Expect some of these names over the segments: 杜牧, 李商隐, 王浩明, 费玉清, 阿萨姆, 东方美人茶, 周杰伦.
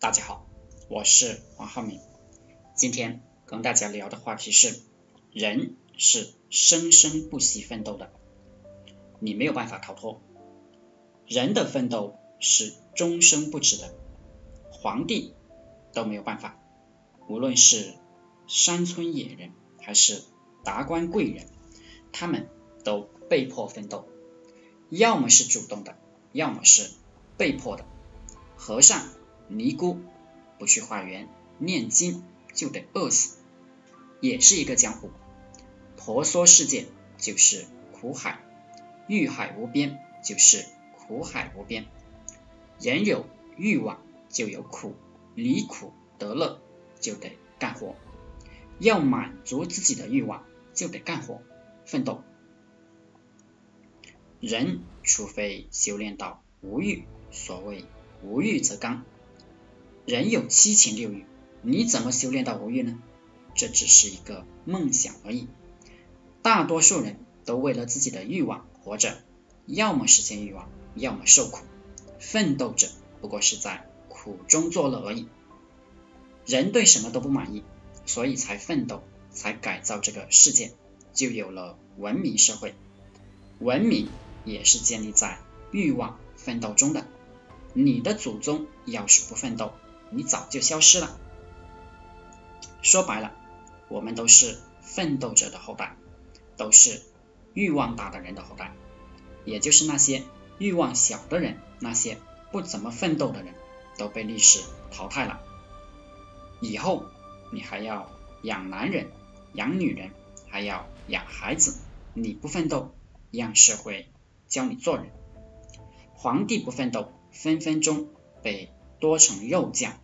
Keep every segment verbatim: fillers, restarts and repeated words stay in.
大家好，我是王浩明。今天跟大家聊的话题是：人是生生不息奋斗的，你没有办法逃脱。人的奋斗是终生不止的，皇帝都没有办法。无论是山村野人还是达官贵人，他们都被迫奋斗，要么是主动的，要么是被迫的。和尚尼姑不去化缘念经就得饿死，也是一个江湖。婆娑世界就是苦海，欲海无边就是苦海无边。人有欲望就有苦，离苦得乐就得干活，要满足自己的欲望就得干活奋斗。人除非修炼到无欲，所谓无欲则刚。人有七情六欲，你怎么修炼到无欲呢？这只是一个梦想而已。大多数人都为了自己的欲望活着，要么实现欲望，要么受苦。奋斗者不过是在苦中作乐而已。人对什么都不满意，所以才奋斗，才改造这个世界，就有了文明社会。文明也是建立在欲望奋斗中的。你的祖宗要是不奋斗，你早就消失了。说白了，我们都是奋斗者的后代，都是欲望大的人的后代，也就是那些欲望小的人，那些不怎么奋斗的人都被历史淘汰了。以后你还要养男人，养女人，还要养孩子，你不奋斗，让社会教你做人。皇帝不奋斗，分分钟被多成肉酱。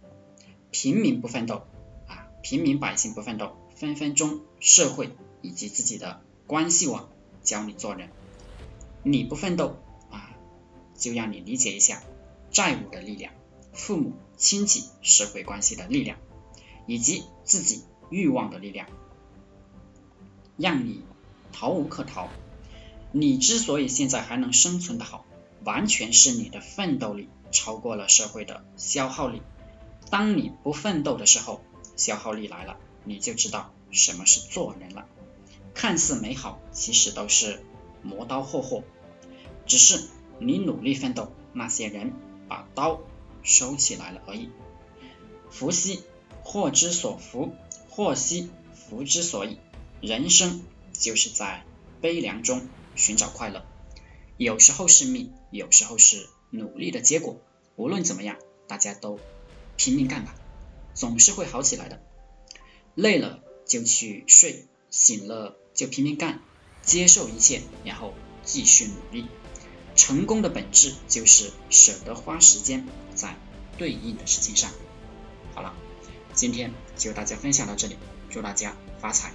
平民不奋斗啊，平民百姓不奋斗，分分钟社会以及自己的关系网教你做人。你不奋斗啊，就让你理解一下债务的力量，父母亲戚社会关系的力量，以及自己欲望的力量，让你逃无可逃。你之所以现在还能生存得好，完全是你的奋斗力超过了社会的消耗力。当你不奋斗的时候，消耗力来了，你就知道什么是做人了。看似美好，其实都是磨刀霍霍。只是你努力奋斗，那些人把刀收起来了而已。福兮祸之所伏，祸兮福之所倚。人生就是在悲凉中寻找快乐。有时候是命，有时候是努力的结果。无论怎么样，大家都拼命干吧，总是会好起来的。累了就去睡，醒了就拼命干，接受一切，然后继续努力。成功的本质就是舍得花时间在对应的事情上。好了，今天就大家分享到这里，祝大家发财。